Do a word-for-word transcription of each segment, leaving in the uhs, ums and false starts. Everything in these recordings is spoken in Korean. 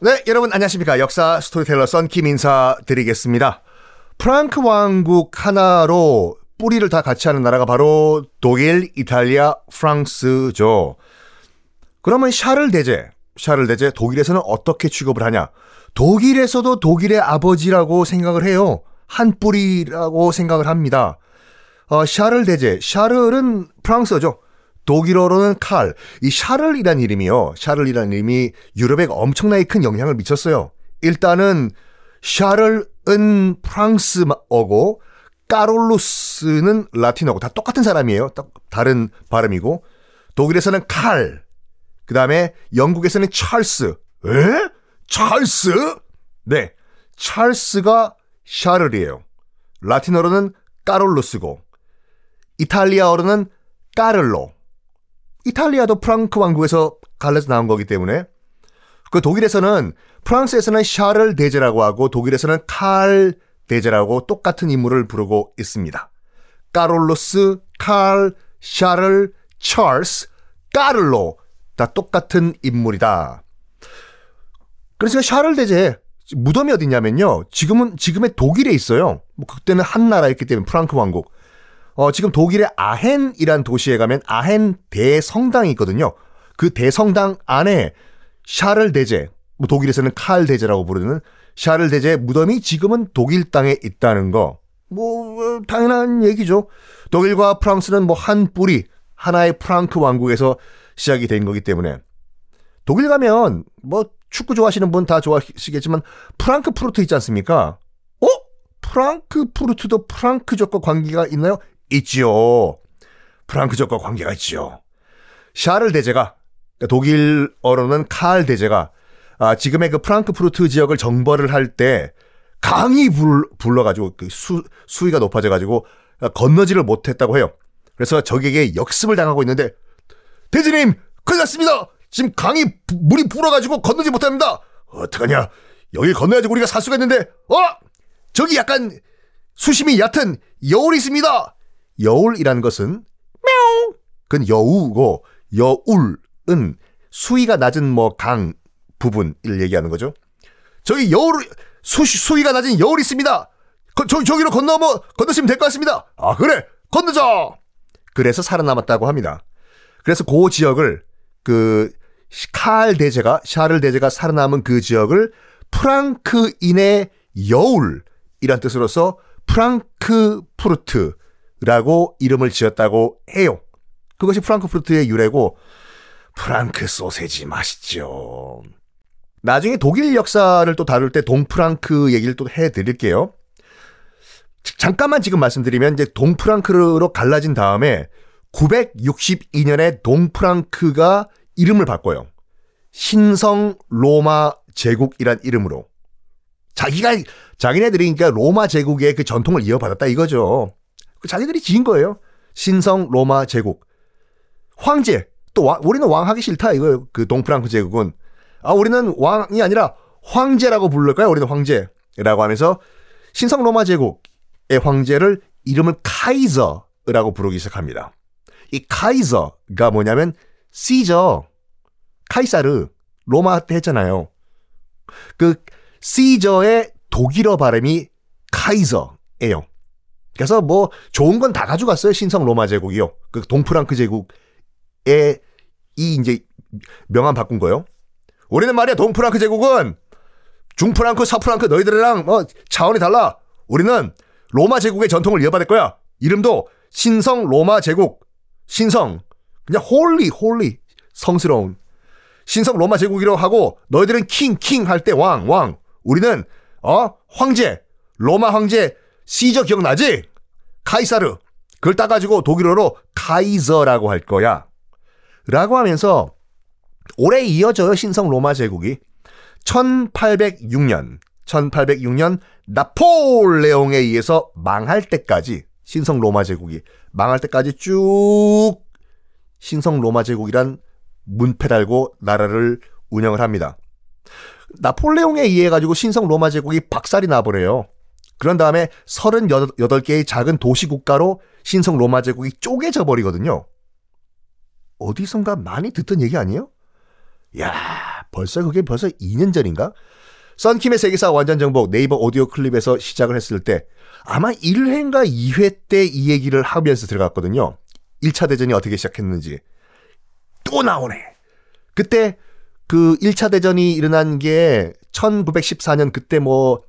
네, 여러분 안녕하십니까. 역사 스토리텔러 썬킴 인사드리겠습니다. 프랑크 왕국 하나로 뿌리를 다 같이 하는 나라가 바로 독일, 이탈리아, 프랑스죠. 그러면 샤를 대제, 샤를 대제 독일에서는 어떻게 취급을 하냐? 독일에서도 독일의 아버지라고 생각을 해요. 한 뿌리라고 생각을 합니다. 어, 샤를 대제, 샤를은 프랑스어죠. 독일어로는 칼. 이 샤를이란 이름이요. 샤를이란 이름이 유럽에 엄청나게 큰 영향을 미쳤어요. 일단은 샤를은 프랑스어고 카롤루스는 라틴어고 다 똑같은 사람이에요. 딱 다른 발음이고. 독일에서는 칼. 그다음에 영국에서는 찰스. 에? 찰스? 네. 찰스가 샤를이에요. 라틴어로는 카롤루스고 이탈리아어로는 카를로. 이탈리아도 프랑크 왕국에서 갈라져 나온 거기 때문에. 그 독일에서는, 프랑스에서는 샤를 대제라고 하고 독일에서는 칼 대제라고 똑같은 인물을 부르고 있습니다. 카롤루스, 칼, 샤를, 찰스, 카를로 다 똑같은 인물이다. 그래서 샤를 대제 무덤이 어디냐면요, 지금은 지금의 독일에 있어요. 뭐 그때는 한 나라였기 때문에 프랑크 왕국. 어, 지금 독일의 아헨이란 도시에 가면 아헨 대성당이 있거든요. 그 대성당 안에 샤를 대제, 뭐 독일에서는 칼 대제라고 부르는 샤를 대제의 무덤이 지금은 독일 땅에 있다는 거. 뭐 당연한 얘기죠. 독일과 프랑스는 뭐 한 뿌리, 하나의 프랑크 왕국에서 시작이 된 거기 때문에. 독일 가면 뭐 축구 좋아하시는 분 다 좋아하시겠지만 프랑크푸르트 있지 않습니까? 어? 프랑크푸르트도 프랑크족과 관계가 있나요? 있지요. 프랑크족과 관계가 있지요. 샤를 대제가, 독일어로는 칼 대제가, 아, 지금의 그 프랑크푸르트 지역을 정벌을 할 때 강이 불, 불러가지고 그 수, 수위가 높아져가지고 건너지를 못했다고 해요. 그래서 적에게 역습을 당하고 있는데, 대제님 큰일 났습니다. 지금 강이 부, 물이 불어가지고 건너지 못합니다. 어떡하냐, 여기 건너야지 우리가 살 수가 있는데, 어? 저기 약간 수심이 얕은 여울이 있습니다. 여울이라는 것은 뿅, 그건 여우고, 여울은 수위가 낮은 뭐 강 부분을 얘기하는 거죠. 저기 여울, 수, 수위가 낮은 여울이 있습니다. 거, 저, 저기로 건너, 뭐, 건너시면 될 것 같습니다. 아, 그래, 건너자. 그래서 살아남았다고 합니다. 그래서 그 지역을, 그 칼 대제가, 샤를 대제가 살아남은 그 지역을 프랑크인의 여울이란 뜻으로서 프랑크푸르트라고 이름을 지었다고 해요. 그것이 프랑크푸르트의 유래고, 프랑크 소세지 맛있죠. 나중에 독일 역사를 또 다룰 때 동프랑크 얘기를 또 해드릴게요. 잠깐만 지금 말씀드리면, 이제 동프랑크로 갈라진 다음에 구백육십이 년에 동프랑크가 이름을 바꿔요. 신성 로마 제국이란 이름으로. 자기가, 자기네들이 그러니까 로마 제국의 그 전통을 이어받았다 이거죠. 자기들이 지은 거예요. 신성 로마 제국. 황제. 또 와, 우리는 왕 하기 싫다 이거예요. 그 동프랑크 제국은. 아, 우리는 왕이 아니라 황제라고 부를까요? 우리는 황제라고 하면서 신성 로마 제국의 황제를 이름을 카이저라고 부르기 시작합니다. 이 카이저가 뭐냐면 시저, 카이사르, 로마 때 했잖아요. 그 시저의 독일어 발음이 카이저예요. 그래서 뭐 좋은 건 다 가져갔어요. 신성 로마 제국이요. 그 동프랑크 제국의 이 이제 명함 바꾼 거요. 우리는 말이야, 동프랑크 제국은 중프랑크, 서프랑크 너희들이랑 뭐 차원이 달라. 우리는 로마 제국의 전통을 이어받을 거야. 이름도 신성 로마 제국. 신성, 그냥 홀리, 홀리, 성스러운. 신성 로마 제국이라고 하고, 너희들은 킹, 킹 할 때 왕, 왕. 우리는 어 황제, 로마 황제 시저 기억나지? 카이사르. 그걸 따가지고 독일어로 카이저라고 할 거야 라고 하면서 오래 이어져요, 신성 로마 제국이. 천팔백육 년 나폴레옹에 의해서 망할 때까지, 신성 로마 제국이 망할 때까지 쭉 신성 로마 제국이란 문패 달고 나라를 운영을 합니다. 나폴레옹에 의해 가지고 신성 로마 제국이 박살이 나버려요. 그런 다음에 서른여덟 개의 작은 도시국가로 신성 로마 제국이 쪼개져 버리거든요. 어디선가 많이 듣던 얘기 아니에요? 이야, 벌써 그게 벌써 이 년 전인가? 썬킴의 세계사 완전정복 네이버 오디오 클립에서 시작을 했을 때 아마 일 회인가 이 회 때 이 얘기를 하면서 들어갔거든요. 일 차 대전이 어떻게 시작했는지. 또 나오네. 그때 그 일 차 대전이 일어난 게 천구백십사 년 그때 뭐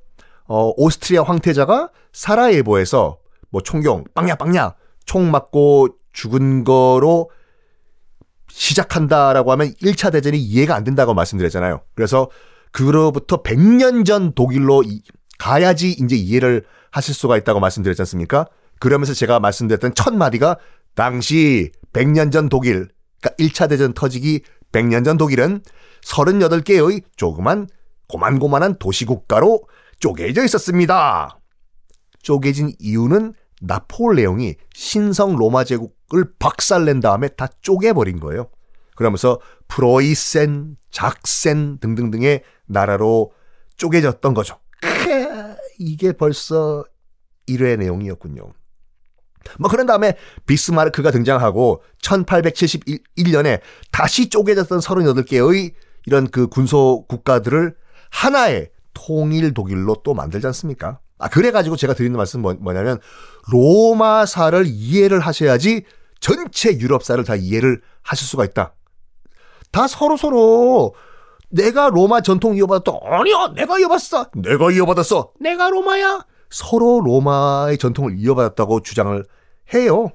어, 오스트리아 황태자가 사라예보에서 뭐 총경 빵야 빵야 총 맞고 죽은 거로 시작한다라고 하면 일 차 대전이 이해가 안 된다고 말씀드렸잖아요. 그래서 그로부터 백 년 전 독일로 가야지 이제 이해를 하실 수가 있다고 말씀드렸지 않습니까? 그러면서 제가 말씀드렸던 첫 마디가 당시 백 년 전 독일, 그러니까 일 차 대전 터지기 백 년 전 독일은 서른여덟 개의 조그만 고만고만한 도시국가로 쪼개져 있었습니다. 쪼개진 이유는 나폴레옹이 신성 로마 제국을 박살낸 다음에 다 쪼개버린 거예요. 그러면서 프로이센, 작센 등등등의 나라로 쪼개졌던 거죠. 이게 벌써 일 회 내용이었군요. 뭐 그런 다음에 비스마르크가 등장하고 천팔백칠십일 년에 다시 쪼개졌던 서른여덟 개의 이런 그 군소 국가들을 하나의 통일 독일로 또 만들지 않습니까? 아, 그래가지고 제가 드리는 말씀은 뭐, 뭐냐면 로마사를 이해를 하셔야지 전체 유럽사를 다 이해를 하실 수가 있다. 다 서로서로 내가 로마 전통 이어받았다. 아니야, 내가 이어받았어. 내가 이어받았어. 내가 로마야. 서로 로마의 전통을 이어받았다고 주장을 해요.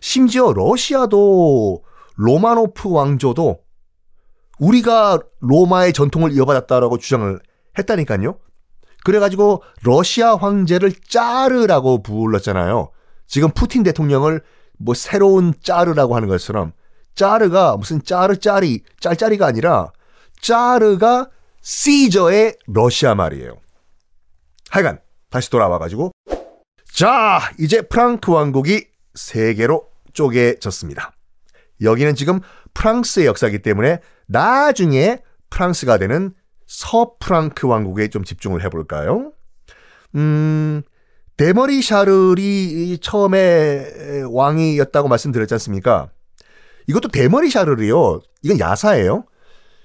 심지어 러시아도 로마노프 왕조도 우리가 로마의 전통을 이어받았다라고 주장을 했다니까요. 그래가지고 러시아 황제를 짜르라고 불렀잖아요. 지금 푸틴 대통령을 뭐 새로운 짜르라고 하는 것처럼 짜르가 무슨 짜르짜리, 짤짜리가 아니라 짜르가 시저의 러시아 말이에요. 하여간 다시 돌아와가지고 자, 이제 프랑크 왕국이 세 개로 쪼개졌습니다. 여기는 지금 프랑스의 역사이기 때문에 나중에 프랑스가 되는 서프랑크 왕국에 좀 집중을 해볼까요? 음, 대머리 샤를이 처음에 왕이었다고 말씀드렸지 않습니까? 이것도 대머리 샤를이요. 이건 야사예요.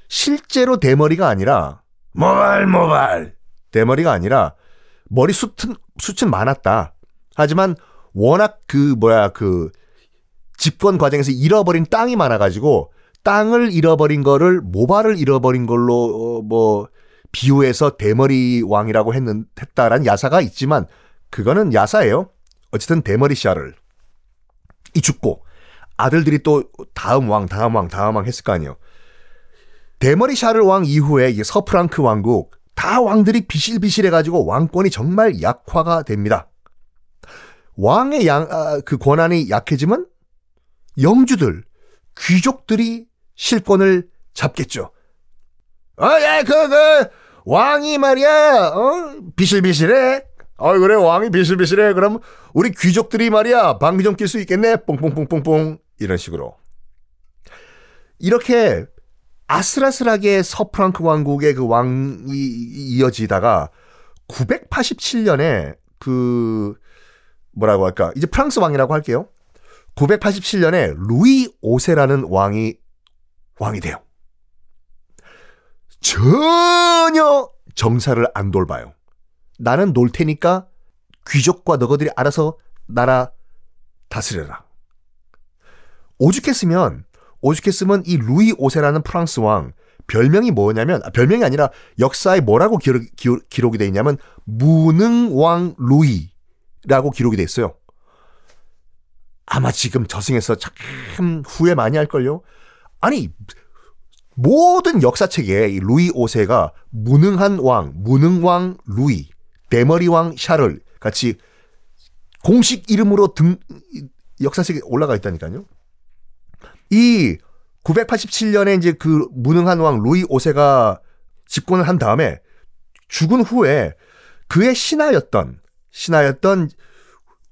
실제로 대머리가 아니라 모발 모발 대머리가 아니라 머리 숱은 숱은 많았다. 하지만 워낙 그 뭐야 그 집권 과정에서 잃어버린 땅이 많아가지고 땅을 잃어버린 거를 모발을 잃어버린 걸로 어, 뭐 비유해서 대머리 왕이라고 했는 했다라는 야사가 있지만 그거는 야사예요. 어쨌든 대머리 샤를 이 죽고 아들들이 또 다음 왕, 다음 왕, 다음 왕 했을 거 아니에요. 대머리 샤를 왕 이후에 서프랑크 왕국 다 왕들이 비실비실해가지고 왕권이 정말 약화가 됩니다. 왕의 양, 아, 그 권한이 약해지면 영주들, 귀족들이 실권을 잡겠죠. 어, 야, 그, 그, 왕이 말이야, 어, 비실비실해. 어, 그래, 왕이 비실비실해. 그럼 우리 귀족들이 말이야, 방귀 좀 낄 수 있겠네. 뽕뽕뽕뽕뽕. 이런 식으로. 이렇게 아슬아슬하게 서프랑크 왕국의 그 왕이 이어지다가 구백팔십칠 년에 그, 뭐라고 할까. 이제 프랑스 왕이라고 할게요. 구백팔십칠 년에 루이 오 세라는 왕이 왕이 돼요. 전혀 정사를 안 돌봐요. 나는 놀 테니까 귀족과 너희들이 알아서 나라 다스려라. 오죽했으면 오죽했으면 이 루이 오 세라는 프랑스 왕 별명이 뭐냐면 별명이 아니라 역사에 뭐라고 기록, 기록, 기록이 돼 있냐면 무능왕 루이라고 기록이 돼 있어요. 아마 지금 저승에서 참 후회 많이 할걸요? 아니, 모든 역사책에 이 루이 오 세가 무능한 왕, 무능왕 루이, 대머리왕 샤를 같이 공식 이름으로 등, 역사책에 올라가 있다니까요. 이 구백팔십칠 년에 이제 그 무능한 왕 루이 오 세가 집권을 한 다음에 죽은 후에 그의 신하였던, 신하였던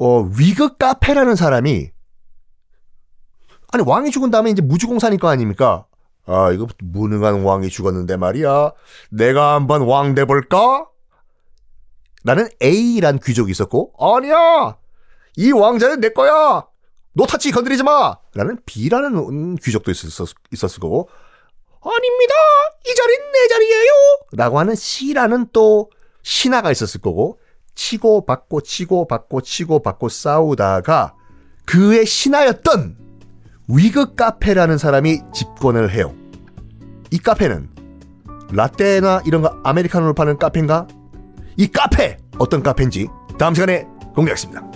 어, 위그 카페라는 사람이, 아니, 왕이 죽은 다음에 이제 무주공산일 거 아닙니까? 아, 이거 무능한 왕이 죽었는데 말이야. 내가 한번 왕 돼볼까? 나는 A란 귀족이 있었고, 아니야! 이 왕자는 내 거야! 노타치 건드리지 마! 라는 B라는 귀족도 있었을 거고, 아닙니다. 이 자리는 내 자리예요. 라고 하는 시라는 또 신하가 있었을 거고, 치고 받고 치고 받고 치고 받고 싸우다가 그의 신하였던 위그 카페라는 사람이 집권을 해요. 이 카페는 라떼나 이런 거 아메리카노를 파는 카페인가? 이 카페! 어떤 카페인지 다음 시간에 공개하겠습니다.